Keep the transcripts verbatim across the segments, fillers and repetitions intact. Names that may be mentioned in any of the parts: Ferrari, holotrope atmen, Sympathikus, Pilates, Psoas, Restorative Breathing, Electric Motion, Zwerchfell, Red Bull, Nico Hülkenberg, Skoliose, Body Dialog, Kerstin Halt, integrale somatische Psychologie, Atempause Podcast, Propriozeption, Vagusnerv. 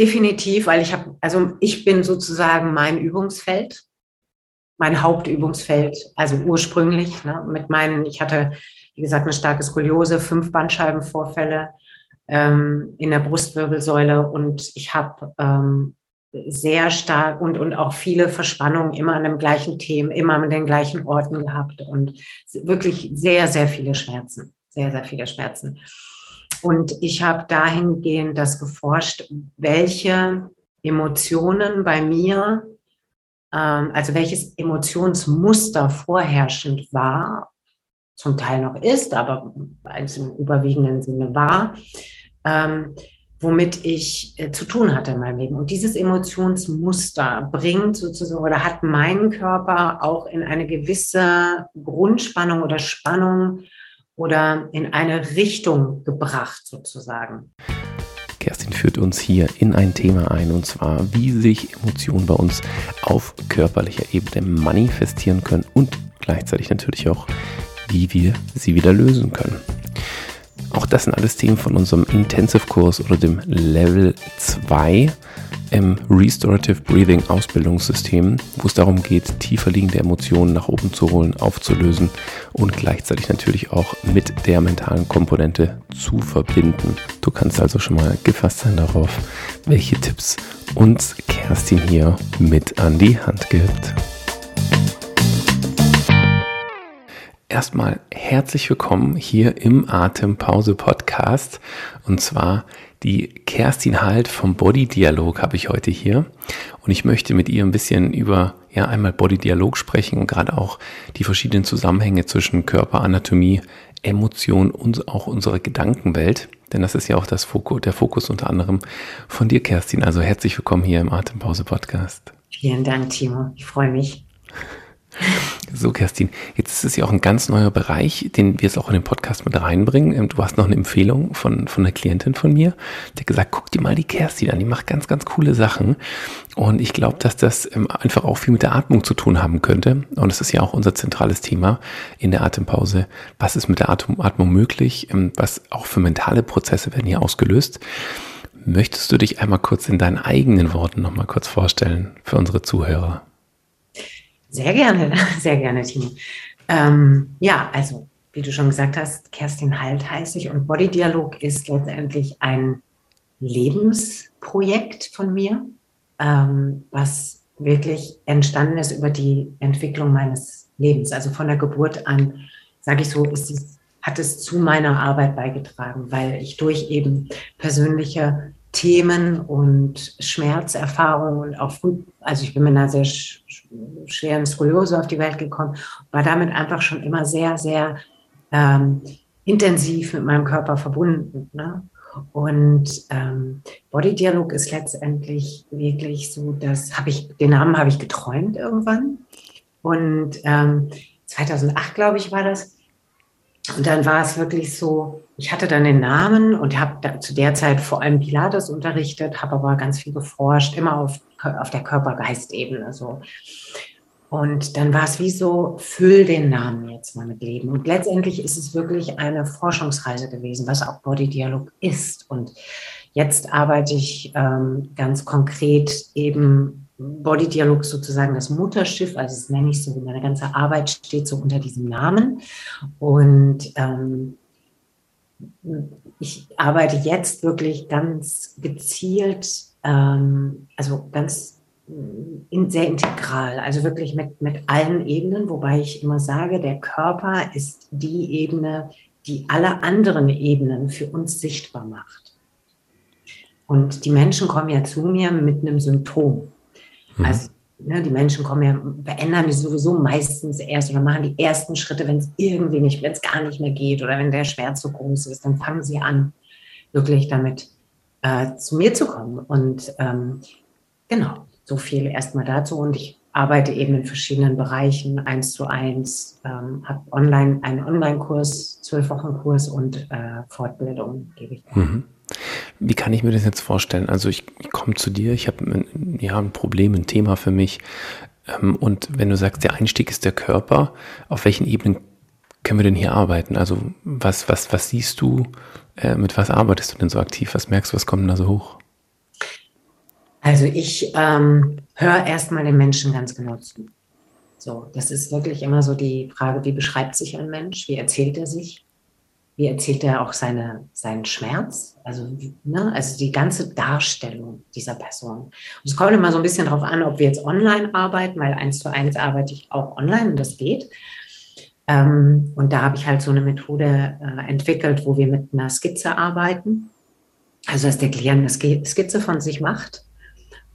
Definitiv, weil ich habe, also ich bin sozusagen mein Übungsfeld, mein Hauptübungsfeld, also ursprünglich, ne, mit meinen, ich hatte, wie gesagt, eine starke Skoliose, fünf Bandscheibenvorfälle ähm, in der Brustwirbelsäule und ich habe ähm, sehr stark und, und auch viele Verspannungen immer an den gleichen Themen, immer an den gleichen Orten gehabt und wirklich sehr, sehr viele Schmerzen, sehr, sehr viele Schmerzen. Und ich habe dahingehend das geforscht, welche Emotionen bei mir, ähm, also welches Emotionsmuster vorherrschend war, zum Teil noch ist, aber im überwiegenden Sinne war, ähm, womit ich äh, zu tun hatte in meinem Leben. Und dieses Emotionsmuster bringt sozusagen oder hat meinen Körper auch in eine gewisse Grundspannung oder Spannung oder in eine Richtung gebracht sozusagen. Kerstin führt uns hier in ein Thema ein, und zwar, wie sich Emotionen bei uns auf körperlicher Ebene manifestieren können und gleichzeitig natürlich auch, wie wir sie wieder lösen können. Auch das sind alles Themen von unserem Intensive-Kurs oder dem Level zwei im Restorative Breathing Ausbildungssystem, wo es darum geht, tiefer liegende Emotionen nach oben zu holen, aufzulösen und gleichzeitig natürlich auch mit der mentalen Komponente zu verbinden. Du kannst also schon mal gefasst sein darauf, welche Tipps uns Kerstin hier mit an die Hand gibt. Erstmal herzlich willkommen hier im Atempause Podcast, und zwar die Kerstin Halt vom Body Dialog habe ich heute hier, und ich möchte mit ihr ein bisschen über ja einmal Body Dialog sprechen und gerade auch die verschiedenen Zusammenhänge zwischen Körperanatomie, Emotion und auch unserer Gedankenwelt, denn das ist ja auch das Fokus, der Fokus unter anderem von dir, Kerstin. Also herzlich willkommen hier im Atempause Podcast. Vielen Dank, Timo. Ich freue mich. So, Kerstin, jetzt ist es ja auch ein ganz neuer Bereich, den wir jetzt auch in den Podcast mit reinbringen. Du hast noch eine Empfehlung von, von einer Klientin von mir, die hat gesagt, guck dir mal die Kerstin an, die macht ganz, ganz coole Sachen. Und ich glaube, dass das einfach auch viel mit der Atmung zu tun haben könnte. Und das ist ja auch unser zentrales Thema in der Atempause. Was ist mit der Atmung möglich? Was auch für mentale Prozesse werden hier ausgelöst? Möchtest du dich einmal kurz in deinen eigenen Worten nochmal kurz vorstellen für unsere Zuhörer? Sehr gerne, sehr gerne, Timo. Ähm, ja, also wie du schon gesagt hast, Kerstin Halt heiße ich, und Body Dialog ist letztendlich ein Lebensprojekt von mir, ähm, was wirklich entstanden ist über die Entwicklung meines Lebens. Also von der Geburt an, sage ich so, ist es, hat es zu meiner Arbeit beigetragen, weil ich durch eben persönliche Themen und Schmerzerfahrungen und auch früh, also ich bin mit einer sehr sch- schweren Skoliose auf die Welt gekommen, war damit einfach schon immer sehr, sehr ähm, intensiv mit meinem Körper verbunden. Ne? Und ähm, Body Dialog ist letztendlich wirklich so, das habe ich, den Namen habe ich geträumt irgendwann. Und ähm, zweitausendacht, glaube ich, war das. Und dann war es wirklich so, ich hatte dann den Namen und habe zu der Zeit vor allem Pilates unterrichtet, habe aber ganz viel geforscht, immer auf, auf der Körper-Geist-Ebene. So. Und dann war es wie so, füll den Namen jetzt mal mit Leben. Und letztendlich ist es wirklich eine Forschungsreise gewesen, was auch Body Dialog ist. Und jetzt arbeite ich ähm, ganz konkret eben Body Dialog sozusagen das Mutterschiff, also das nenne ich so, meine ganze Arbeit steht so unter diesem Namen. Und ähm, ich arbeite jetzt wirklich ganz gezielt, ähm, also ganz in, sehr integral, also wirklich mit, mit allen Ebenen, wobei ich immer sage, der Körper ist die Ebene, die alle anderen Ebenen für uns sichtbar macht. Und die Menschen kommen ja zu mir mit einem Symptom. Also ne, die Menschen kommen ja, verändern die sowieso meistens erst oder machen die ersten Schritte, wenn es irgendwie nicht, wenn es gar nicht mehr geht oder wenn der Schmerz so groß ist, dann fangen sie an, wirklich damit äh, zu mir zu kommen. Und ähm, genau, so viel erstmal dazu. Und ich arbeite eben in verschiedenen Bereichen, eins zu eins, ähm, habe online einen Online-Kurs, zwölf Wochen Kurs und äh, Fortbildung gebe ich. Mhm. Wie kann ich mir das jetzt vorstellen? Also ich, ich komme zu dir, ich habe ein, ja, ein Problem, ein Thema für mich. Und wenn du sagst, der Einstieg ist der Körper, auf welchen Ebenen können wir denn hier arbeiten? Also was, was, was siehst du, mit was arbeitest du denn so aktiv? Was merkst du, was kommt denn da so hoch? Also ich ähm, höre erstmal den Menschen ganz genau zu. So, das ist wirklich immer so die Frage, wie beschreibt sich ein Mensch, wie erzählt er sich, wie erzählt er auch seine, seinen Schmerz, also, ne, also die ganze Darstellung dieser Person. Und es kommt immer so ein bisschen darauf an, ob wir jetzt online arbeiten, weil eins zu eins arbeite ich auch online und das geht. Ähm, und da habe ich halt so eine Methode äh, entwickelt, wo wir mit einer Skizze arbeiten, also dass der Klient eine Skizze von sich macht.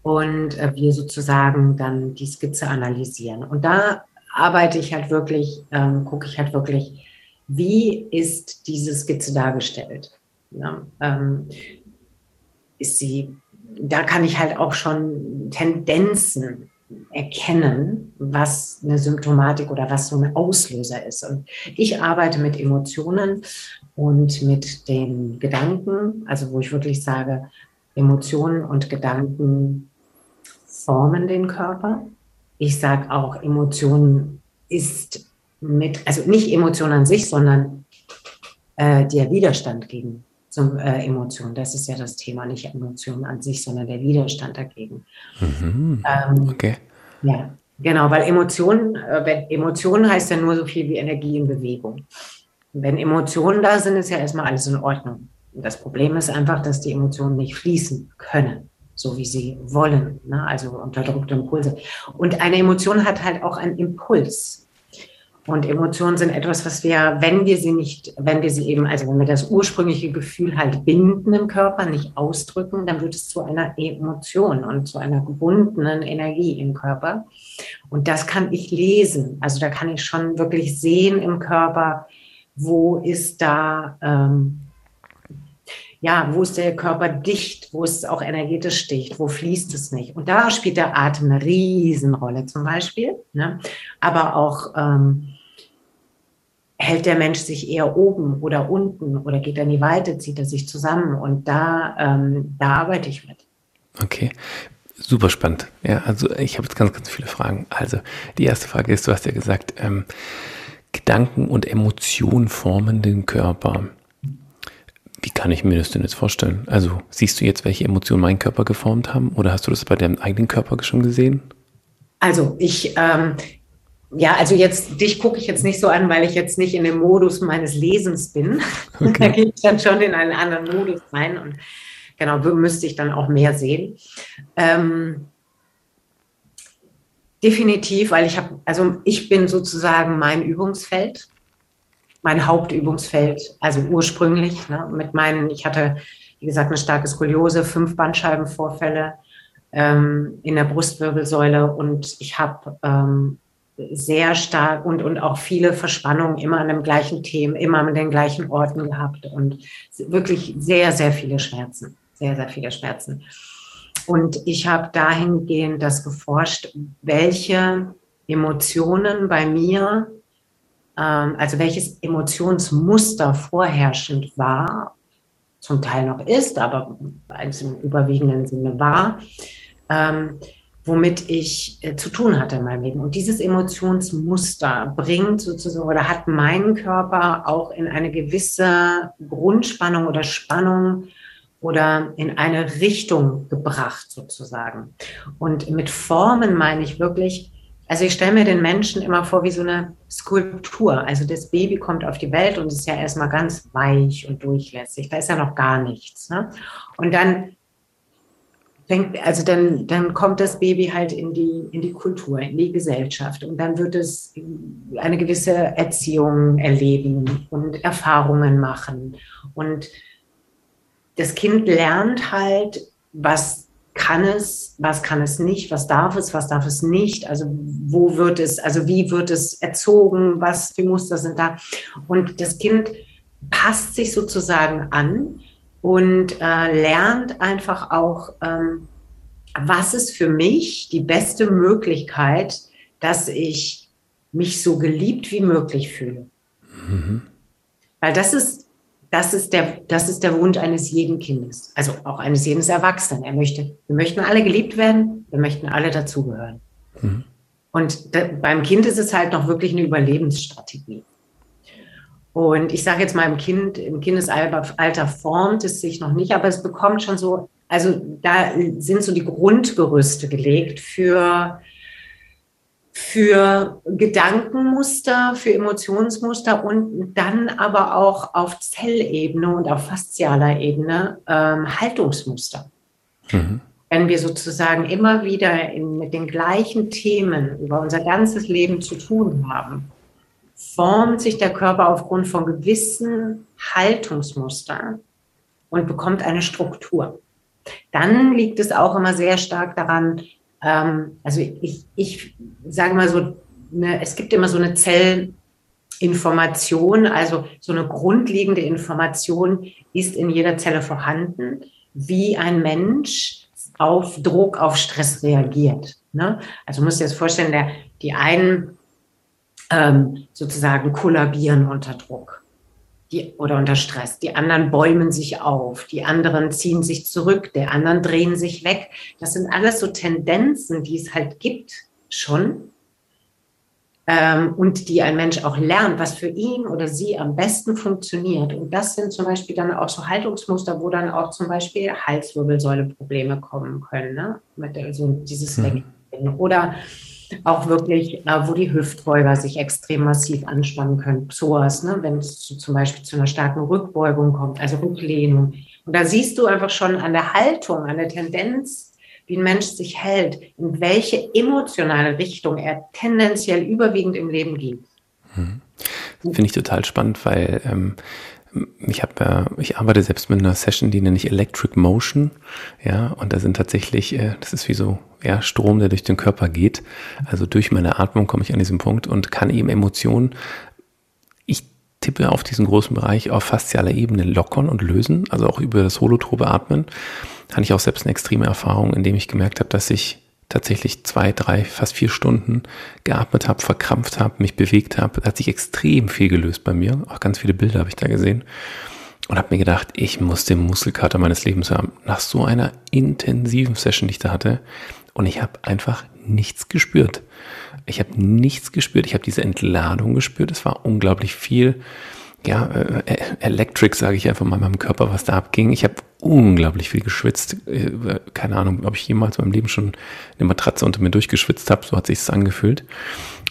Und wir sozusagen dann die Skizze analysieren. Und da arbeite ich halt wirklich, ähm, gucke ich halt wirklich, wie ist diese Skizze dargestellt? Ja, ähm, ist sie, da kann ich halt auch schon Tendenzen erkennen, was eine Symptomatik oder was so ein Auslöser ist. Und ich arbeite mit Emotionen und mit den Gedanken, also wo ich wirklich sage, Emotionen und Gedanken formen den Körper. Ich sage auch, Emotionen ist mit, also nicht Emotion an sich, sondern äh, der Widerstand gegen zum, äh, Emotionen. Das ist ja das Thema, nicht Emotionen an sich, sondern der Widerstand dagegen. Mhm. Ähm, okay. Ja, genau, weil Emotionen, äh, wenn, Emotionen heißt ja nur so viel wie Energie in Bewegung. Wenn Emotionen da sind, ist ja erstmal alles in Ordnung. Das Problem ist einfach, dass die Emotionen nicht fließen können, so wie sie wollen, ne? Also unterdrückte Impulse. Und eine Emotion hat halt auch einen Impuls. Und Emotionen sind etwas, was wir, wenn wir sie nicht, wenn wir sie eben, also wenn wir das ursprüngliche Gefühl halt binden im Körper, nicht ausdrücken, dann wird es zu einer Emotion und zu einer gebundenen Energie im Körper. Und das kann ich lesen. Also da kann ich schon wirklich sehen im Körper, wo ist da... Ähm, Ja, wo ist der Körper dicht, wo ist es auch energetisch dicht, wo fließt es nicht? Und da spielt der Atem eine Riesenrolle zum Beispiel, ne? Aber auch ähm, hält der Mensch sich eher oben oder unten oder geht er in die Weite, zieht er sich zusammen und da, ähm, da arbeite ich mit. Okay, super spannend. Ja, also ich habe jetzt ganz, ganz viele Fragen. Also die erste Frage ist, du hast ja gesagt, ähm, Gedanken und Emotionen formen den Körper. Wie kann ich mir das denn jetzt vorstellen? Also siehst du jetzt, welche Emotionen meinen Körper geformt haben? Oder hast du das bei deinem eigenen Körper schon gesehen? Also ich, ähm, ja, also jetzt, dich gucke ich jetzt nicht so an, weil ich jetzt nicht in dem Modus meines Lesens bin. Okay. Da gehe ich dann schon in einen anderen Modus rein. Und genau, müsste ich dann auch mehr sehen. Ähm, definitiv, weil ich habe, also ich bin sozusagen mein Übungsfeld. Mein Hauptübungsfeld, also ursprünglich, ne, mit meinen, ich hatte, wie gesagt, eine starke Skoliose, fünf Bandscheibenvorfälle ähm, in der Brustwirbelsäule und ich habe ähm, sehr stark und, und auch viele Verspannungen immer an dem gleichen Thema, immer an den gleichen Orten gehabt und wirklich sehr, sehr viele Schmerzen, sehr, sehr viele Schmerzen. Und ich habe dahingehend das geforscht, welche Emotionen bei mir, also welches Emotionsmuster vorherrschend war, zum Teil noch ist, aber im überwiegenden Sinne war, ähm, womit ich äh, zu tun hatte in meinem Leben. Und dieses Emotionsmuster bringt sozusagen oder hat meinen Körper auch in eine gewisse Grundspannung oder Spannung oder in eine Richtung gebracht sozusagen. Und mit Formen meine ich wirklich, also ich stelle mir den Menschen immer vor wie so eine Skulptur. Also das Baby kommt auf die Welt und ist ja erstmal ganz weich und durchlässig. Da ist ja noch gar nichts, ne? Und dann, fängt, also dann, dann kommt das Baby halt in die, in die Kultur, in die Gesellschaft. Und dann wird es eine gewisse Erziehung erleben und Erfahrungen machen. Und das Kind lernt halt, was kann es, was kann es nicht, was darf es, was darf es nicht, also wo wird es, also wie wird es erzogen, was für Muster sind da. Und das Kind passt sich sozusagen an und äh, lernt einfach auch, ähm, was ist für mich die beste Möglichkeit, dass ich mich so geliebt wie möglich fühle. Mhm. Weil das ist, Das ist der, das ist der Wunsch eines jeden Kindes, also auch eines jeden Erwachsenen. Er möchte, wir möchten alle geliebt werden, wir möchten alle dazugehören. Mhm. Und da, beim Kind ist es halt noch wirklich eine Überlebensstrategie. Und ich sage jetzt mal, im Kind, im Kindesalter formt es sich noch nicht, aber es bekommt schon so Also da sind so die Grundgerüste gelegt für, für Gedankenmuster, für Emotionsmuster und dann aber auch auf Zellebene und auf faszialer Ebene ähm, Haltungsmuster. Mhm. Wenn wir sozusagen immer wieder in, mit den gleichen Themen über unser ganzes Leben zu tun haben, formt sich der Körper aufgrund von gewissen Haltungsmustern und bekommt eine Struktur. Dann liegt es auch immer sehr stark daran, ähm, also ich, ich sage mal so, eine, es gibt immer so eine Zellinformation, also so eine grundlegende Information ist in jeder Zelle vorhanden, wie ein Mensch auf Druck, auf Stress reagiert. Ne? Also muss dir das vorstellen, der, die einen ähm, sozusagen kollabieren unter Druck. Die, oder unter Stress. Die anderen bäumen sich auf, die anderen ziehen sich zurück, der anderen drehen sich weg. Das sind alles so Tendenzen, die es halt gibt schon ähm, und die ein Mensch auch lernt, was für ihn oder sie am besten funktioniert. Und das sind zum Beispiel dann auch so Haltungsmuster, wo dann auch zum Beispiel Halswirbelsäuleprobleme kommen können, ne? Mit also dieses Denken. Mhm. Oder auch wirklich, wo die Hüftbeuger sich extrem massiv anspannen können, Psoas, ne, wenn es zu, zum Beispiel zu einer starken Rückbeugung kommt, also Rücklehnung. Und da siehst du einfach schon an der Haltung, an der Tendenz, wie ein Mensch sich hält, in welche emotionale Richtung er tendenziell überwiegend im Leben geht. Hm. Finde ich total spannend, weil ähm, ich habe, äh, ich arbeite selbst mit einer Session, die nenne ich Electric Motion, ja, und da sind tatsächlich, äh, das ist wie so ja, Strom, der durch den Körper geht. Also durch meine Atmung komme ich an diesen Punkt und kann eben Emotionen, ich tippe auf diesen großen Bereich auf faszialer Ebene lockern und lösen, also auch über das holotrope Atmen, hatte ich auch selbst eine extreme Erfahrung, indem ich gemerkt habe, dass ich tatsächlich zwei, drei, fast vier Stunden geatmet habe, verkrampft habe, mich bewegt habe. Da hat sich extrem viel gelöst bei mir. Auch ganz viele Bilder habe ich da gesehen. Und habe mir gedacht, ich muss den Muskelkater meines Lebens haben. Nach so einer intensiven Session, die ich da hatte. Und ich habe einfach nichts gespürt. Ich habe nichts gespürt. Ich habe diese Entladung gespürt. Es war unglaublich viel, ja, äh, electric, sage ich einfach mal, meinem Körper, was da abging. Ich habe unglaublich viel geschwitzt. Keine Ahnung, ob ich jemals in meinem Leben schon eine Matratze unter mir durchgeschwitzt habe. So hat sich's angefühlt.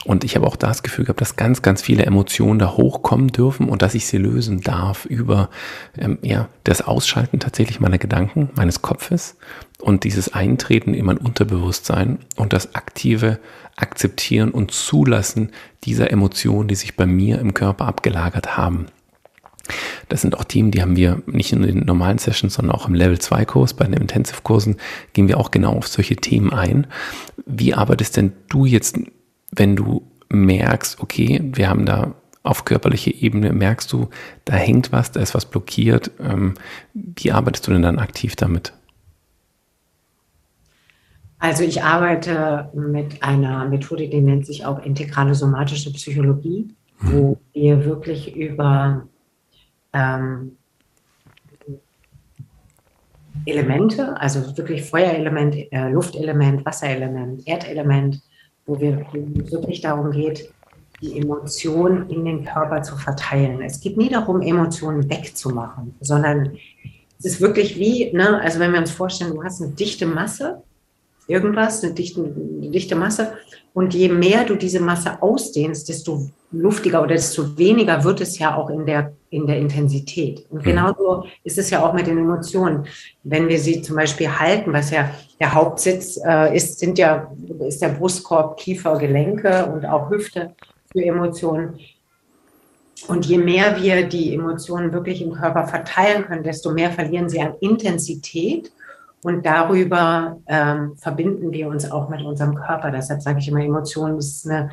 Und ich habe auch das Gefühl gehabt, dass ganz, ganz viele Emotionen da hochkommen dürfen und dass ich sie lösen darf über ähm, ja, das Ausschalten tatsächlich meiner Gedanken, meines Kopfes und dieses Eintreten in mein Unterbewusstsein und das aktive Akzeptieren und Zulassen dieser Emotionen, die sich bei mir im Körper abgelagert haben. Das sind auch Themen, die haben wir nicht in den normalen Sessions, sondern auch im Level zwei Kurs, bei den Intensive-Kursen gehen wir auch genau auf solche Themen ein. Wie arbeitest denn du jetzt, wenn du merkst, okay, wir haben da auf körperlicher Ebene, merkst du, da hängt was, da ist was blockiert. Ähm, wie arbeitest du denn dann aktiv damit? Also ich arbeite mit einer Methode, die nennt sich auch integrale somatische Psychologie, hm. wo wir wirklich über ähm, Elemente, also wirklich Feuerelement, äh, Luftelement, Wasserelement, Erdelement, wo wir wirklich darum geht, die Emotionen in den Körper zu verteilen. Es geht nie darum, Emotionen wegzumachen, sondern es ist wirklich wie, ne, also wenn wir uns vorstellen, du hast eine dichte Masse, irgendwas, eine dichte, eine dichte Masse, und je mehr du diese Masse ausdehnst, desto luftiger oder desto weniger wird es ja auch in der, in der Intensität. Und genauso ist es ja auch mit den Emotionen. Wenn wir sie zum Beispiel halten, was ja der Hauptsitz äh, ist, sind ja, ist der Brustkorb, Kiefer, Gelenke und auch Hüfte für Emotionen. Und je mehr wir die Emotionen wirklich im Körper verteilen können, desto mehr verlieren sie an Intensität. Und darüber ähm, verbinden wir uns auch mit unserem Körper. Deshalb sage ich immer, Emotionen ist eine,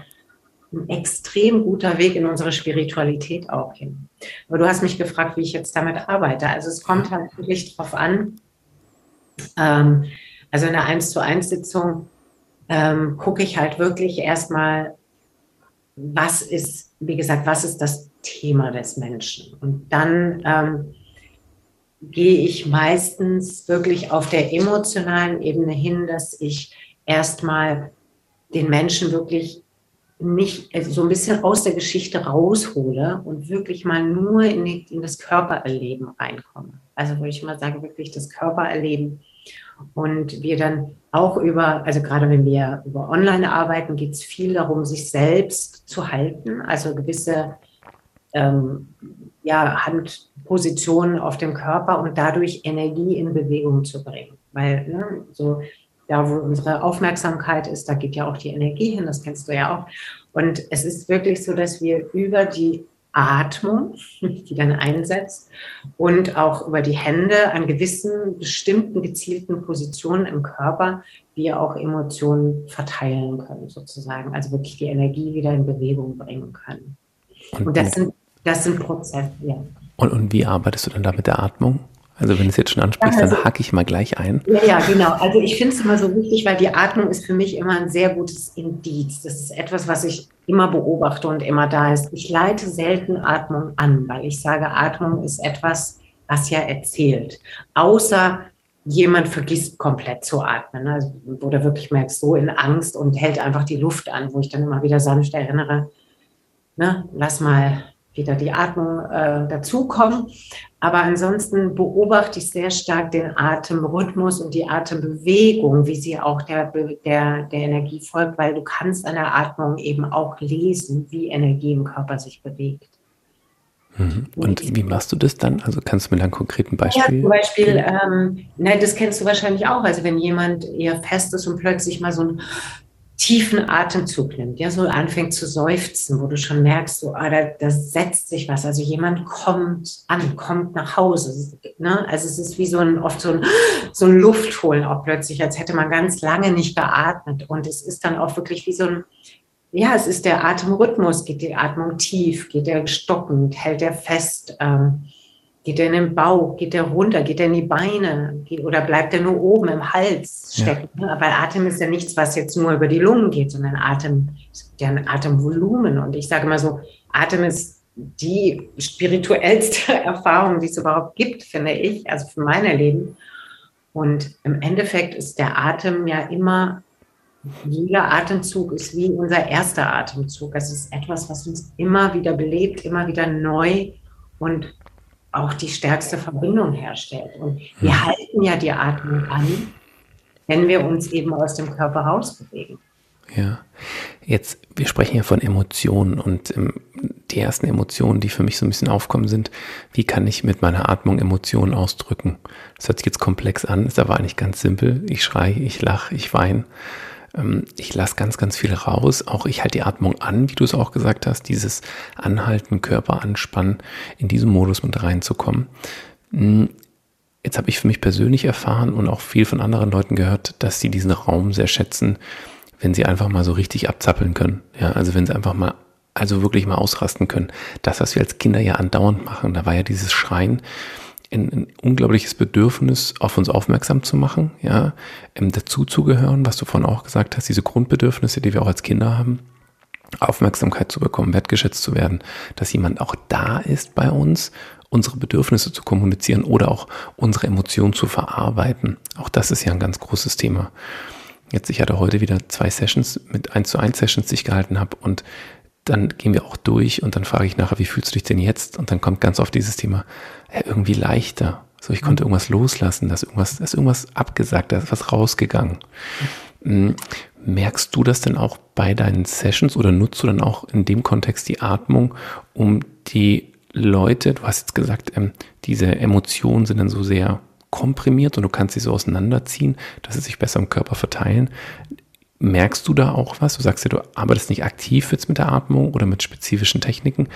ein extrem guter Weg in unsere Spiritualität auch hin. Aber du hast mich gefragt, wie ich jetzt damit arbeite. Also es kommt halt wirklich drauf an. Ähm, also in einer eins zu eins Sitzung ähm, gucke ich halt wirklich erstmal, was ist, wie gesagt, was ist das Thema des Menschen? Und dann Ähm, gehe ich meistens wirklich auf der emotionalen Ebene hin, dass ich erstmal den Menschen wirklich nicht, also so ein bisschen aus der Geschichte raushole und wirklich mal nur in, die, in das Körpererleben reinkomme. Also würde ich mal sagen, wirklich das Körpererleben Und wir dann auch über, also gerade wenn wir über Online arbeiten, geht es viel darum, sich selbst zu halten, also gewisse ähm, ja, Handpositionen auf dem Körper und dadurch Energie in Bewegung zu bringen. Weil ne, so da, wo unsere Aufmerksamkeit ist, da geht ja auch die Energie hin, das kennst du ja auch. Und es ist wirklich so, dass wir über die Atmung, die dann einsetzt, und auch über die Hände an gewissen, bestimmten, gezielten Positionen im Körper, wir auch Emotionen verteilen können sozusagen, also wirklich die Energie wieder in Bewegung bringen können. Und, und das sind, das sind Prozesse, ja. Und, und wie arbeitest du dann da mit der Atmung? Also wenn du es jetzt schon ansprichst, dann hake ich mal gleich ein. Ja, ja, genau. Also ich finde es immer so wichtig, weil die Atmung ist für mich immer ein sehr gutes Indiz. Das ist etwas, was ich immer beobachte und immer da ist. Ich leite selten Atmung an, weil ich sage, Atmung ist etwas, was ja erzählt. Außer jemand vergisst komplett zu atmen. Also, wo du wirklich merkst, so in Angst und hält einfach die Luft an, wo ich dann immer wieder sanft erinnere, ne, lass mal wieder die Atmung äh, dazukommen. Aber ansonsten beobachte ich sehr stark den Atemrhythmus und die Atembewegung, wie sie auch der, der, der Energie folgt, weil du kannst an der Atmung eben auch lesen, wie Energie im Körper sich bewegt. Mhm. Und, und wie machst du das dann? Also kannst du mir dann konkret ein Beispiel? Ja, zum Beispiel, ähm, nein, das kennst du wahrscheinlich auch. Also wenn jemand eher fest ist und plötzlich mal so ein tiefen Atemzug nimmt, ja, so anfängt zu seufzen, wo du schon merkst, so, ah, da, da setzt sich was, also jemand kommt an, kommt nach Hause, ne? Also es ist wie so ein, oft so ein, so ein Luftholen auch plötzlich, als hätte man ganz lange nicht geatmet und es ist dann auch wirklich wie so ein, ja, es ist der Atemrhythmus, geht die Atmung tief, geht der stockend, hält der fest, ähm, geht der in den Bauch, geht der runter, geht der in die Beine geht, oder bleibt der nur oben im Hals stecken? Ja. Weil Atem ist ja nichts, was jetzt nur über die Lungen geht, sondern Atem, ja, ein Atemvolumen. Und ich sage immer so, Atem ist die spirituellste Erfahrung, die es überhaupt gibt, finde ich, also für mein Leben. Und im Endeffekt ist der Atem ja immer, jeder Atemzug ist wie unser erster Atemzug. Es ist etwas, was uns immer wieder belebt, immer wieder neu und auch die stärkste Verbindung herstellt. Und wir hm. halten ja die Atmung an, wenn wir uns eben aus dem Körper rausbewegen. Ja, jetzt, wir sprechen ja von Emotionen und ähm, die ersten Emotionen, die für mich so ein bisschen aufkommen sind, wie kann ich mit meiner Atmung Emotionen ausdrücken? Das hört sich jetzt komplex an, ist aber eigentlich ganz simpel. Ich schreie, ich lache, ich weine. Ich lasse ganz, ganz viel raus. Auch ich halte die Atmung an, wie du es auch gesagt hast, dieses Anhalten, Körper anspannen, in diesem Modus mit reinzukommen. Jetzt habe ich für mich persönlich erfahren und auch viel von anderen Leuten gehört, dass sie diesen Raum sehr schätzen, wenn sie einfach mal so richtig abzappeln können. Ja, also wenn sie einfach mal, also wirklich mal ausrasten können. Das, was wir als Kinder ja andauernd machen, da war ja dieses Schreien. Ein, ein unglaubliches Bedürfnis, auf uns aufmerksam zu machen, ja, ähm, dazu zu gehören, was du vorhin auch gesagt hast, diese Grundbedürfnisse, die wir auch als Kinder haben, Aufmerksamkeit zu bekommen, wertgeschätzt zu werden, dass jemand auch da ist bei uns, unsere Bedürfnisse zu kommunizieren oder auch unsere Emotionen zu verarbeiten. Auch das ist ja ein ganz großes Thema. Jetzt, ich hatte heute wieder zwei Sessions mit eins zu eins Sessions, die ich gehalten habe und dann gehen wir auch durch und dann frage ich nachher, wie fühlst du dich denn jetzt? Und dann kommt ganz oft dieses Thema, ja, irgendwie leichter. So, ich konnte irgendwas loslassen, da ist irgendwas, ist irgendwas abgesagt, da ist was rausgegangen. Merkst du das denn auch bei deinen Sessions oder nutzt du dann auch in dem Kontext die Atmung, um die Leute, du hast jetzt gesagt, ähm, diese Emotionen sind dann so sehr komprimiert und du kannst sie so auseinanderziehen, dass sie sich besser im Körper verteilen. Merkst du da auch was? Du sagst ja, du arbeitest nicht aktiv jetzt mit der Atmung oder mit spezifischen Techniken,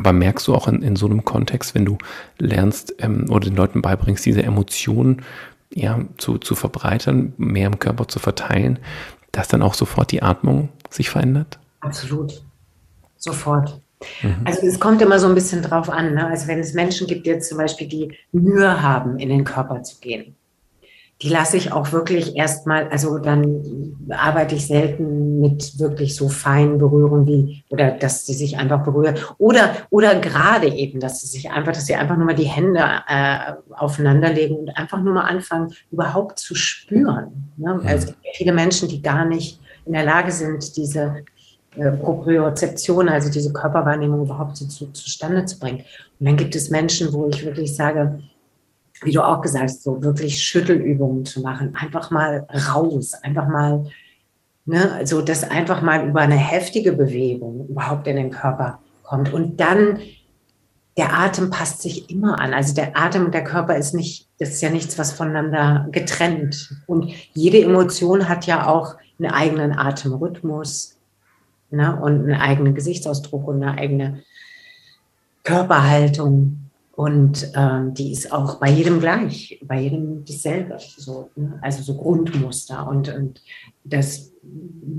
aber merkst du auch in, in so einem Kontext, wenn du lernst ähm, oder den Leuten beibringst, diese Emotionen ja, zu, zu verbreitern, mehr im Körper zu verteilen, dass dann auch sofort die Atmung sich verändert? Absolut. Sofort. Mhm. Also es kommt immer so ein bisschen drauf an, ne? Also wenn es Menschen gibt, die jetzt zum Beispiel die Mühe haben, in den Körper zu gehen, die lasse ich auch wirklich erstmal, also dann arbeite ich selten mit wirklich so feinen Berührungen wie, oder dass sie sich einfach berühren. Oder, oder gerade eben, dass sie sich einfach, dass sie einfach nur mal die Hände äh, aufeinander legen und einfach nur mal anfangen, überhaupt zu spüren. Ne? Also viele Menschen, die gar nicht in der Lage sind, diese äh, Propriozeption, also diese Körperwahrnehmung überhaupt zu, zu, zustande zu bringen. Und dann gibt es Menschen, wo ich wirklich sage, wie du auch gesagt hast, so wirklich Schüttelübungen zu machen, einfach mal raus, einfach mal, ne, also das einfach mal über eine heftige Bewegung überhaupt in den Körper kommt. Und dann, der Atem passt sich immer an. Also der Atem und der Körper ist nicht, das ist ja nichts, was voneinander getrennt. Und jede Emotion hat ja auch einen eigenen Atemrhythmus, ne, und einen eigenen Gesichtsausdruck und eine eigene Körperhaltung. Und ähm, die ist auch bei jedem gleich, bei jedem dasselbe, so, ne? Also so Grundmuster. Und, und das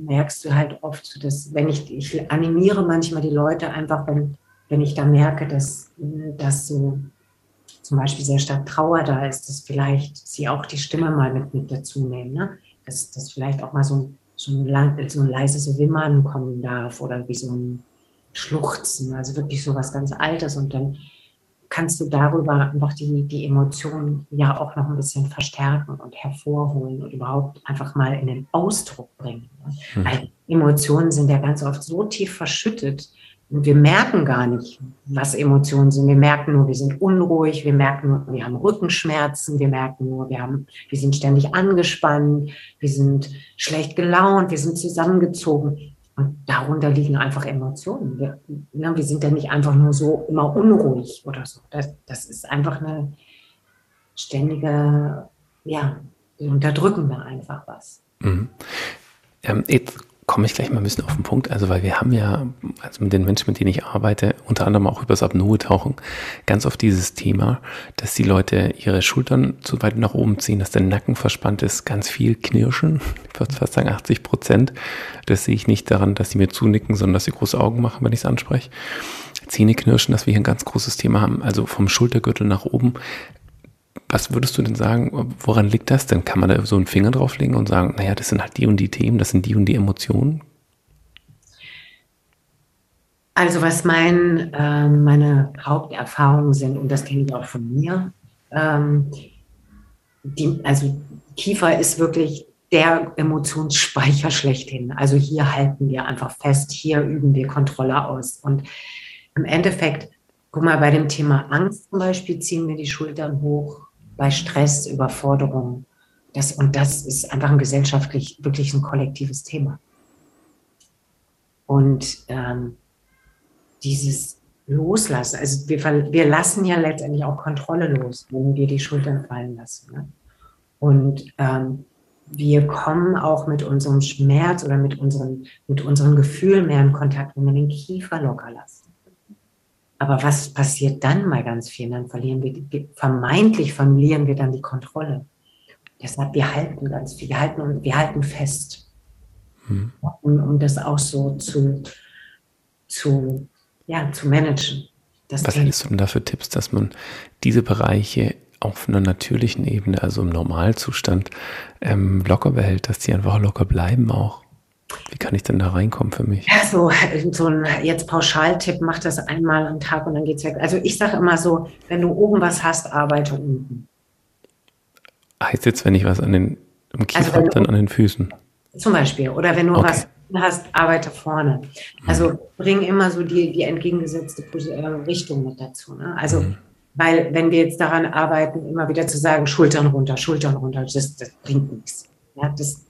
merkst du halt oft, dass wenn ich, ich animiere manchmal die Leute einfach, wenn, wenn ich da merke, dass, dass so zum Beispiel sehr stark Trauer da ist, dass vielleicht sie auch die Stimme mal mit, mit dazu nehmen, ne? Dass, dass vielleicht auch mal so ein, so ein, lang, so ein leises Wimmern kommen darf oder wie so ein Schluchzen, also wirklich so was ganz Altes. Und dann kannst du darüber noch die, die Emotionen ja auch noch ein bisschen verstärken und hervorholen und überhaupt einfach mal in den Ausdruck bringen. Mhm. Weil Emotionen sind ja ganz oft so tief verschüttet und wir merken gar nicht, was Emotionen sind. Wir merken nur, wir sind unruhig, wir merken nur, wir haben Rückenschmerzen, wir merken nur, wir haben, wir sind ständig angespannt, wir sind schlecht gelaunt, wir sind zusammengezogen. Und darunter liegen einfach Emotionen. Wir, ne, wir sind ja nicht einfach nur so immer unruhig oder so. Das, das ist einfach eine ständige, ja, wir unterdrücken da einfach was. Mhm. Ähm, jetzt komme ich gleich mal ein bisschen auf den Punkt. Also, weil wir haben ja, also mit den Menschen, mit denen ich arbeite, unter anderem auch über das Apnoe-Tauchen, ganz oft dieses Thema, dass die Leute ihre Schultern zu weit nach oben ziehen, dass der Nacken verspannt ist, ganz viel knirschen. Ich würde fast sagen achtzig Prozent. Das sehe ich nicht daran, dass sie mir zunicken, sondern dass sie große Augen machen, wenn ich es anspreche. Zähne knirschen, dass wir hier ein ganz großes Thema haben. Also vom Schultergürtel nach oben. Was würdest du denn sagen, woran liegt das denn? Kann man da so einen Finger drauflegen und sagen, naja, das sind halt die und die Themen, das sind die und die Emotionen? Also was mein, äh, meine Haupterfahrungen sind, und das kenne ich auch von mir, ähm, die, also Kiefer ist wirklich der Emotionsspeicher schlechthin. Also hier halten wir einfach fest, hier üben wir Kontrolle aus. Und im Endeffekt, guck mal, bei dem Thema Angst zum Beispiel ziehen wir die Schultern hoch, bei Stress, Überforderung. Das, und das ist einfach ein gesellschaftlich, wirklich ein kollektives Thema. Und ähm, dieses Loslassen, also wir, wir lassen ja letztendlich auch Kontrolle los, wenn wir die Schultern fallen lassen. Ne? Und ähm, wir kommen auch mit unserem Schmerz oder mit unseren, mit unseren Gefühlen mehr in Kontakt, wenn wir den Kiefer locker lassen. Aber was passiert dann mal ganz viel? Dann verlieren wir, vermeintlich verlieren wir dann die Kontrolle. Deshalb, wir halten ganz viel, wir halten, wir halten fest. Hm. Um, um das auch so zu, zu, ja, zu managen. Das was hältst du denn da für Tipps, dass man diese Bereiche auf einer natürlichen Ebene, also im Normalzustand, ähm, locker behält, dass die einfach locker bleiben auch? Wie kann ich denn da reinkommen für mich? Ja, so, so ein jetzt Pauschaltipp, mach das einmal am Tag und dann geht's weg. Also ich sage immer so, wenn du oben was hast, arbeite unten. Heißt jetzt, wenn ich was an den im Kiefer also habe, dann an den Füßen? Zum Beispiel. Oder wenn du okay. was hast, arbeite vorne. Also mhm. bring immer so die, die entgegengesetzte Richtung mit dazu. Ne? Also mhm. weil wenn wir jetzt daran arbeiten, immer wieder zu sagen, Schultern runter, Schultern runter, das, das bringt nichts. Ja, das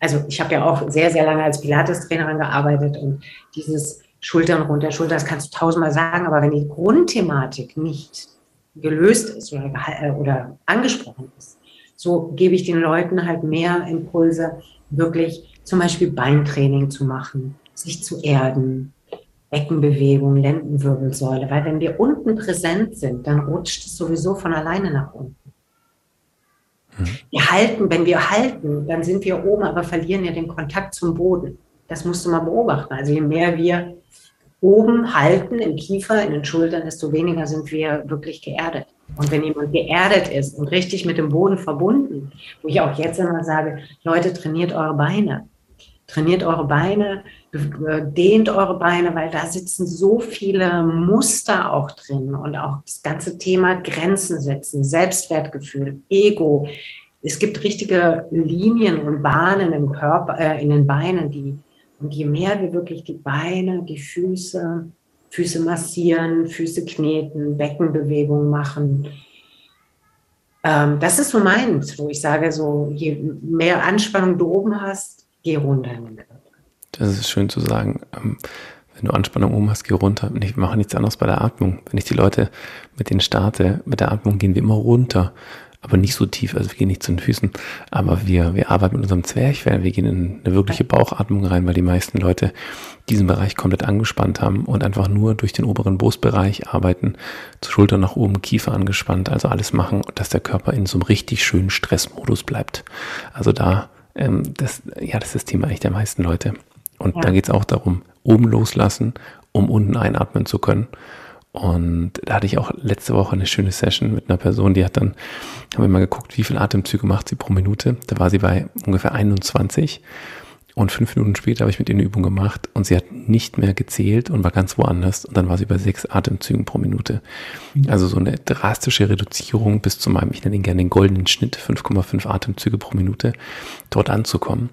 Also ich habe ja auch sehr, sehr lange als Pilates-Trainerin gearbeitet und dieses Schultern runter, Schultern, das kannst du tausendmal sagen, aber wenn die Grundthematik nicht gelöst ist oder, oder angesprochen ist, so gebe ich den Leuten halt mehr Impulse, wirklich zum Beispiel Beintraining zu machen, sich zu erden, Beckenbewegung, Lendenwirbelsäule, weil wenn wir unten präsent sind, dann rutscht es sowieso von alleine nach unten. Wir halten, wenn wir halten, dann sind wir oben, aber verlieren ja den Kontakt zum Boden. Das musst du mal beobachten. Also je mehr wir oben halten, im Kiefer, in den Schultern, desto weniger sind wir wirklich geerdet. Und wenn jemand geerdet ist und richtig mit dem Boden verbunden, wo ich auch jetzt immer sage, Leute, trainiert eure Beine. Trainiert eure Beine, dehnt eure Beine, weil da sitzen so viele Muster auch drin und auch das ganze Thema Grenzen setzen, Selbstwertgefühl, Ego. Es gibt richtige Linien und Bahnen im Körper, äh, in den Beinen, die, und je mehr wir wirklich die Beine, die Füße, Füße massieren, Füße kneten, Beckenbewegungen machen, Ähm, das ist so meins, wo ich sage, so je mehr Anspannung du oben hast, geh runter in den Körper. Das ist schön zu sagen. Ähm, wenn du Anspannung oben hast, geh runter. Und ich mache nichts anderes bei der Atmung. Wenn ich die Leute mit denen starte, mit der Atmung gehen wir immer runter. Aber nicht so tief, also wir gehen nicht zu den Füßen, aber wir wir arbeiten mit unserem Zwerchfell, wir gehen in eine wirkliche Bauchatmung rein, weil die meisten Leute diesen Bereich komplett angespannt haben und einfach nur durch den oberen Brustbereich arbeiten, zur Schulter nach oben, Kiefer angespannt, also alles machen, dass der Körper in so einem richtig schönen Stressmodus bleibt. Also da, ähm, das ja, das ist das Thema eigentlich der meisten Leute. Und ja. Da geht's auch darum, oben loslassen, um unten einatmen zu können. Und da hatte ich auch letzte Woche eine schöne Session mit einer Person, die hat dann, haben wir mal geguckt, wie viele Atemzüge macht sie pro Minute. Da war sie bei ungefähr einundzwanzig und fünf Minuten später habe ich mit ihr eine Übung gemacht und sie hat nicht mehr gezählt und war ganz woanders und dann war sie bei sechs Atemzügen pro Minute. Also so eine drastische Reduzierung bis zu meinem, ich nenne ihn gerne den goldenen Schnitt, fünf Komma fünf Atemzüge pro Minute, dort anzukommen.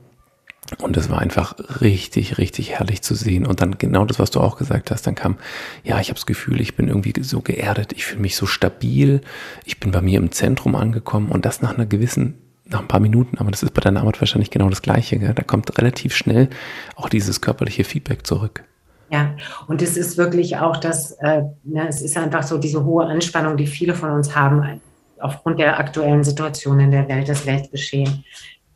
Und es war einfach richtig, richtig herrlich zu sehen. Und dann genau das, was du auch gesagt hast, dann kam, ja, ich habe das Gefühl, ich bin irgendwie so geerdet, ich fühle mich so stabil, ich bin bei mir im Zentrum angekommen und das nach einer gewissen, nach ein paar Minuten, aber das ist bei deiner Arbeit wahrscheinlich genau das Gleiche, gell? Da kommt relativ schnell auch dieses körperliche Feedback zurück. Ja, und es ist wirklich auch das, äh, ne, es ist einfach so diese hohe Anspannung, die viele von uns haben, aufgrund der aktuellen Situation in der Welt, das Weltgeschehen.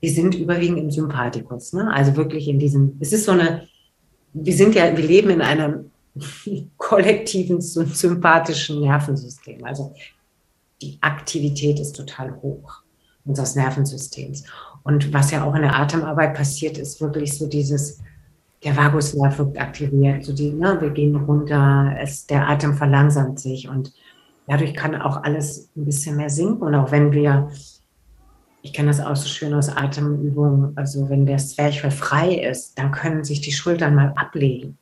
Die sind überwiegend im Sympathikus, ne? Also wirklich in diesem, es ist so eine, wir sind ja, wir leben in einem kollektiven, sympathischen Nervensystem. Also die Aktivität ist total hoch unseres Nervensystems. Und was ja auch in der Atemarbeit passiert, ist wirklich so dieses, der Vagusnerv wird aktiviert, so die, ne, wir gehen runter, es, der Atem verlangsamt sich und dadurch kann auch alles ein bisschen mehr sinken. Und auch wenn wir, ich kenne das auch so schön aus Atemübungen, also wenn der Zwerchfell frei ist, dann können sich die Schultern mal ablegen.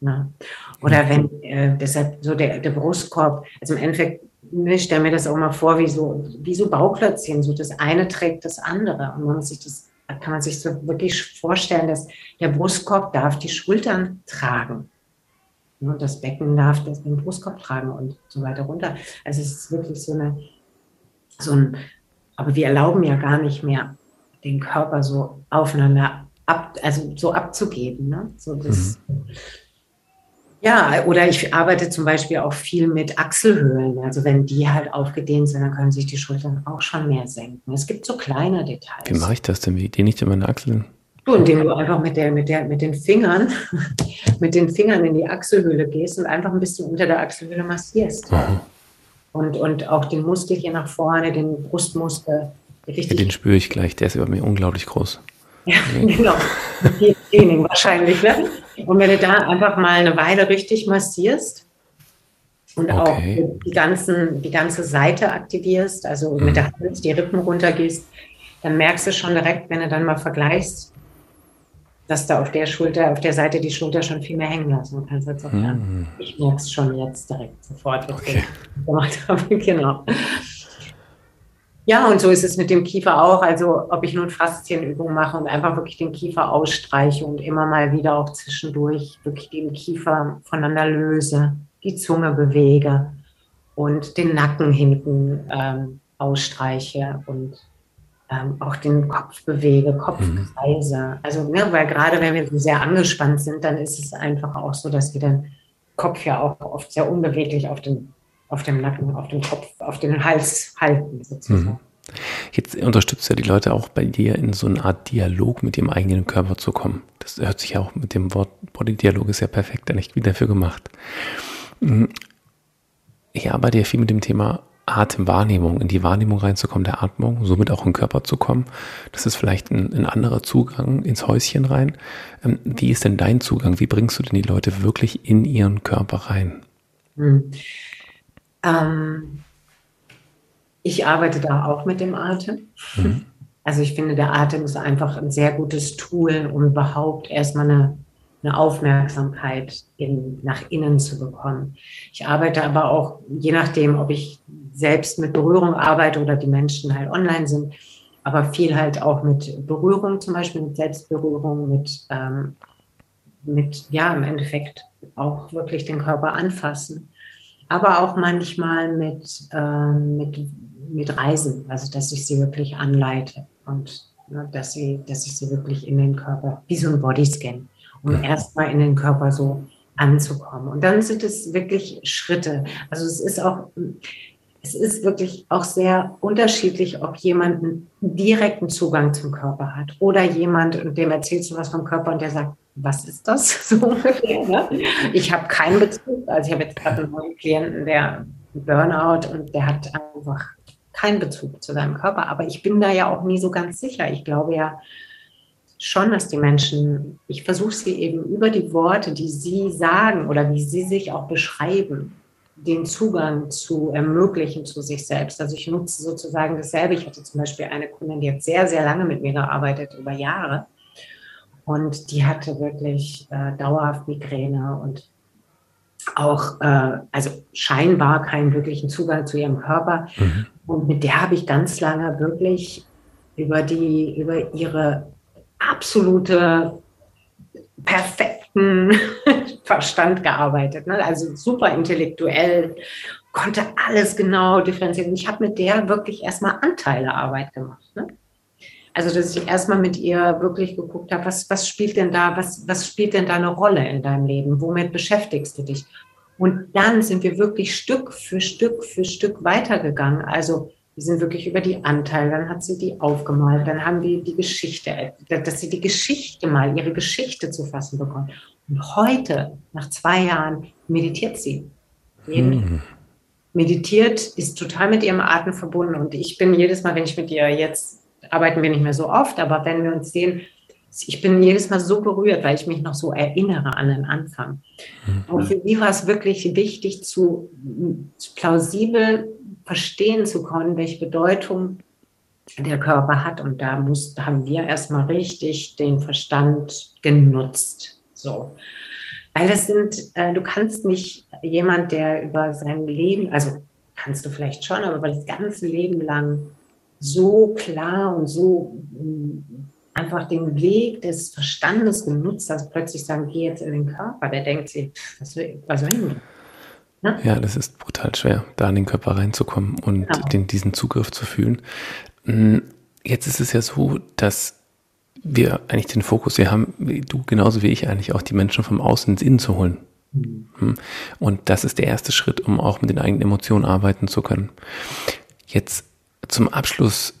Na? Oder wenn, äh, deshalb so der, der Brustkorb, also im Endeffekt, ich stelle mir das auch mal vor, wie so, wie so Bauklötzchen, so das eine trägt das andere. Und man sich das, kann man sich so wirklich vorstellen, dass der Brustkorb darf die Schultern tragen. Und das Becken darf den Brustkorb tragen und so weiter runter. Also es ist wirklich so eine, so ein, aber wir erlauben ja gar nicht mehr, den Körper so aufeinander ab, also so abzugeben. Ne? So das, mhm. Ja, oder ich arbeite zum Beispiel auch viel mit Achselhöhlen. Also wenn die halt aufgedehnt sind, dann können sich die Schultern auch schon mehr senken. Es gibt so kleine Details. Wie mache ich das denn? Wie dehne ich denn meine Achseln? Du, indem du einfach mit der, mit der, mit den Fingern, mit den Fingern in die Achselhöhle gehst und einfach ein bisschen unter der Achselhöhle massierst. Mhm. Und, und auch den Muskel hier nach vorne, den Brustmuskel. Richtig. Den spüre ich gleich, der ist über mir unglaublich groß. Ja, genau. Viel Training wahrscheinlich, ne? Und wenn du da einfach mal eine Weile richtig massierst und okay. auch die, ganzen, die ganze Seite aktivierst, also mhm. mit der Hand die Rippen runtergehst, dann merkst du schon direkt, wenn du dann mal vergleichst, dass da auf der Schulter, auf der Seite die Schulter schon viel mehr hängen lassen. Man kann es jetzt auch lernen. Mm. Ich merke es schon jetzt direkt sofort, was okay. ich gemacht habe. Genau. Ja, und so ist es mit dem Kiefer auch. Also ob ich nun Faszienübungen mache und einfach wirklich den Kiefer ausstreiche und immer mal wieder auch zwischendurch wirklich den Kiefer voneinander löse, die Zunge bewege und den Nacken hinten ähm, ausstreiche und Ähm, auch den Kopf bewege, Kopfkreise. Mhm. Also, ne, weil gerade wenn wir sehr angespannt sind, dann ist es einfach auch so, dass wir den Kopf ja auch oft sehr unbeweglich auf dem, auf dem Nacken, auf dem Kopf, auf den Hals halten, sozusagen. Mhm. Jetzt unterstützt ja die Leute auch bei dir in so eine Art Dialog mit ihrem eigenen Körper zu kommen. Das hört sich ja auch mit dem Wort Body Dialog ist ja perfekt, eigentlich wieder dafür gemacht. Ich arbeite ja viel mit dem Thema Atemwahrnehmung, in die Wahrnehmung reinzukommen, der Atmung, somit auch in den Körper zu kommen. Das ist vielleicht ein, ein anderer Zugang ins Häuschen rein. Ähm, wie ist denn dein Zugang? Wie bringst du denn die Leute wirklich in ihren Körper rein? Hm. Ähm, ich arbeite da auch mit dem Atem. Hm. Also ich finde, der Atem ist einfach ein sehr gutes Tool, um überhaupt erstmal eine eine Aufmerksamkeit in, nach innen zu bekommen. Ich arbeite aber auch, je nachdem, ob ich selbst mit Berührung arbeite oder die Menschen halt online sind, aber viel halt auch mit Berührung, zum Beispiel mit Selbstberührung, mit, ähm, mit ja, im Endeffekt auch wirklich den Körper anfassen, aber auch manchmal mit, äh, mit mit Reisen, also dass ich sie wirklich anleite und ne, dass, sie, dass ich sie wirklich in den Körper, wie so ein Bodyscan, um erstmal in den Körper so anzukommen. Und dann sind es wirklich Schritte. Also es ist auch, es ist wirklich auch sehr unterschiedlich, ob jemand einen direkten Zugang zum Körper hat oder jemand, dem erzählst du was vom Körper und der sagt, was ist das? So ungefähr, ne? Ich habe keinen Bezug. Also ich habe jetzt gerade einen neuen Klienten, der Burnout, und der hat einfach keinen Bezug zu seinem Körper. Aber ich bin da ja auch nie so ganz sicher. Ich glaube ja schon, dass die Menschen, ich versuche sie eben über die Worte, die sie sagen oder wie sie sich auch beschreiben, den Zugang zu ermöglichen zu sich selbst. Also ich nutze sozusagen dasselbe. Ich hatte zum Beispiel eine Kundin, die hat sehr, sehr lange mit mir gearbeitet, über Jahre. Und die hatte wirklich äh, dauerhaft Migräne und auch, äh, also scheinbar keinen wirklichen Zugang zu ihrem Körper. Mhm. Und mit der habe ich ganz lange wirklich über die, über ihre absolute perfekten Verstand gearbeitet, ne? Also super intellektuell, konnte alles genau differenzieren. Und ich habe mit der wirklich erstmal Anteilearbeit gemacht, ne? Also, dass ich erstmal mit ihr wirklich geguckt habe, was, was spielt denn da, was, was spielt denn da eine Rolle in deinem Leben? Womit beschäftigst du dich? Und dann sind wir wirklich Stück für Stück für Stück weitergegangen. Also, wir sind wirklich über die Anteile, dann hat sie die aufgemalt, dann haben wir die Geschichte, dass sie die Geschichte mal, ihre Geschichte zu fassen bekommt. Und heute, nach zwei Jahren, meditiert sie. Jeden. Meditiert, ist total mit ihrem Atem verbunden. Und ich bin jedes Mal, wenn ich mit ihr jetzt, arbeiten wir nicht mehr so oft, aber wenn wir uns sehen, ich bin jedes Mal so berührt, weil ich mich noch so erinnere an den Anfang. Und für sie war es wirklich wichtig, zu, zu plausibel verstehen zu können, welche Bedeutung der Körper hat. Und da, muss, da haben wir erstmal richtig den Verstand genutzt. So. Weil das sind, äh, du kannst nicht jemand, der über sein Leben, also kannst du vielleicht schon, aber über das ganze Leben lang so klar und so mh, einfach den Weg des Verstandes genutzt hast, plötzlich sagen, geh jetzt in den Körper. Der denkt sich, was will, was will ich? Ne? Ja, das ist brutal schwer, da in den Körper reinzukommen und genau. den, diesen Zugriff zu fühlen. Jetzt ist es ja so, dass wir eigentlich den Fokus, wir haben, du genauso wie ich eigentlich, auch die Menschen vom Außen ins Innen zu holen. Mhm. Und das ist der erste Schritt, um auch mit den eigenen Emotionen arbeiten zu können. Jetzt zum Abschluss,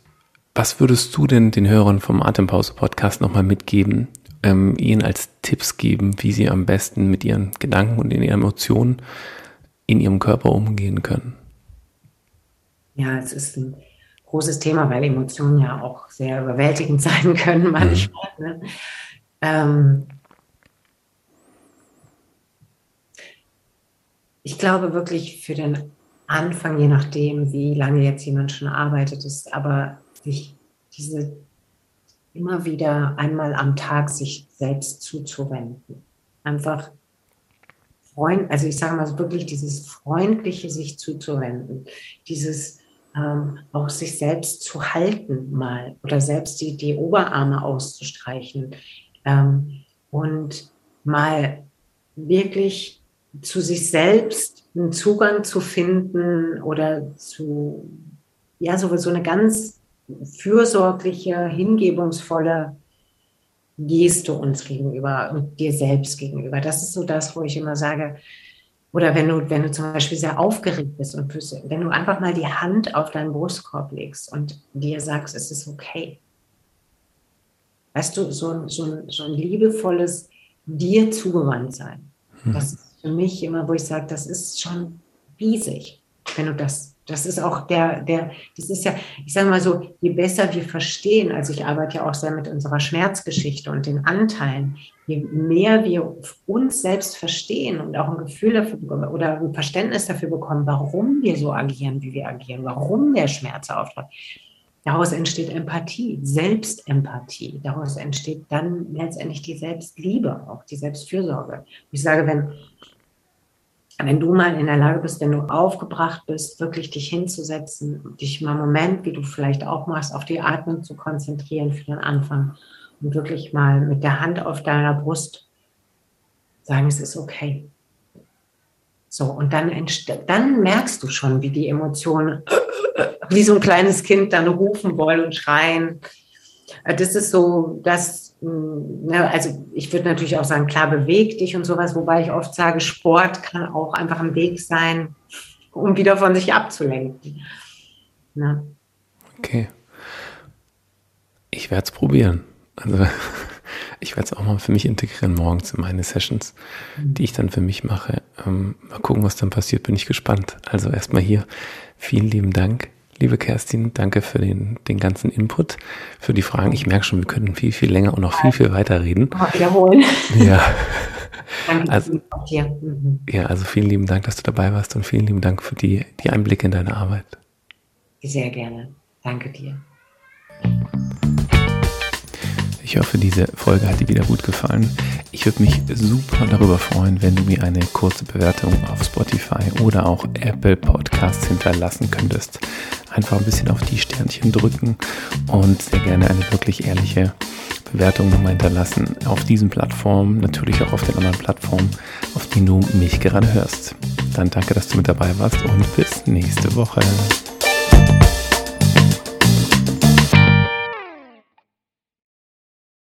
was würdest du denn den Hörern vom Atempause-Podcast nochmal mitgeben, ähm, ihnen als Tipps geben, wie sie am besten mit ihren Gedanken und in ihren Emotionen in ihrem Körper umgehen können? Ja, es ist ein großes Thema, weil Emotionen ja auch sehr überwältigend sein können manchmal. Mhm. Ne? Ähm, ich glaube wirklich für den Anfang, je nachdem, wie lange jetzt jemand schon arbeitet, ist aber sich diese immer wieder einmal am Tag sich selbst zuzuwenden. Einfach Freund, also ich sage mal wirklich dieses freundliche sich zuzuwenden, dieses ähm, auch sich selbst zu halten mal oder selbst die, die Oberarme auszustreichen ähm, und mal wirklich zu sich selbst einen Zugang zu finden oder zu, ja, sowieso eine ganz fürsorgliche, hingebungsvolle Geste uns gegenüber und dir selbst gegenüber. Das ist so das, wo ich immer sage, oder wenn du, wenn du zum Beispiel sehr aufgeregt bist und wenn du einfach mal die Hand auf deinen Brustkorb legst und dir sagst, es ist okay. Weißt du, so, so, so ein liebevolles dir zugewandt sein. Hm. Das ist für mich immer, wo ich sage, das ist schon riesig, wenn du das Das ist auch der, der, das ist ja, ich sage mal so, je besser wir verstehen, also ich arbeite ja auch sehr mit unserer Schmerzgeschichte und den Anteilen, je mehr wir uns selbst verstehen und auch ein Gefühl dafür bekommen oder ein Verständnis dafür bekommen, warum wir so agieren, wie wir agieren, warum der Schmerz auftritt. Daraus entsteht Empathie, Selbstempathie. Daraus entsteht dann letztendlich die Selbstliebe, auch die Selbstfürsorge. Ich sage, wenn Wenn du mal in der Lage bist, wenn du aufgebracht bist, wirklich dich hinzusetzen, dich mal einen Moment, wie du vielleicht auch machst, auf die Atmung zu konzentrieren für den Anfang und wirklich mal mit der Hand auf deiner Brust sagen, es ist okay. So, und dann, dann merkst du schon, wie die Emotionen, wie so ein kleines Kind dann rufen wollen und schreien. Das ist so, dass, also ich würde natürlich auch sagen, klar, beweg dich und sowas, wobei ich oft sage, Sport kann auch einfach ein Weg sein, um wieder von sich abzulenken. Na? Okay. Ich werde es probieren. Also ich werde es auch mal für mich integrieren morgens in meine Sessions, die ich dann für mich mache. Ähm, mal gucken, was dann passiert, bin ich gespannt. Also erstmal hier vielen lieben Dank, liebe Kerstin. Danke für den, den ganzen Input, für die Fragen. Ich merke schon, wir könnten viel, viel länger und noch viel, viel weiter reden. Wiederholen. Ja. Danke also, dir. Mhm. Ja, also vielen lieben Dank, dass du dabei warst und vielen lieben Dank für die, die Einblicke in deine Arbeit. Sehr gerne. Danke dir. Ich hoffe, diese Folge hat dir wieder gut gefallen. Ich würde mich super darüber freuen, wenn du mir eine kurze Bewertung auf Spotify oder auch Apple Podcasts hinterlassen könntest. Einfach ein bisschen auf die Sternchen drücken und sehr gerne eine wirklich ehrliche Bewertung nochmal hinterlassen. Auf diesen Plattformen, natürlich auch auf den anderen Plattformen, auf denen du mich gerade hörst. Dann danke, dass du mit dabei warst und bis nächste Woche.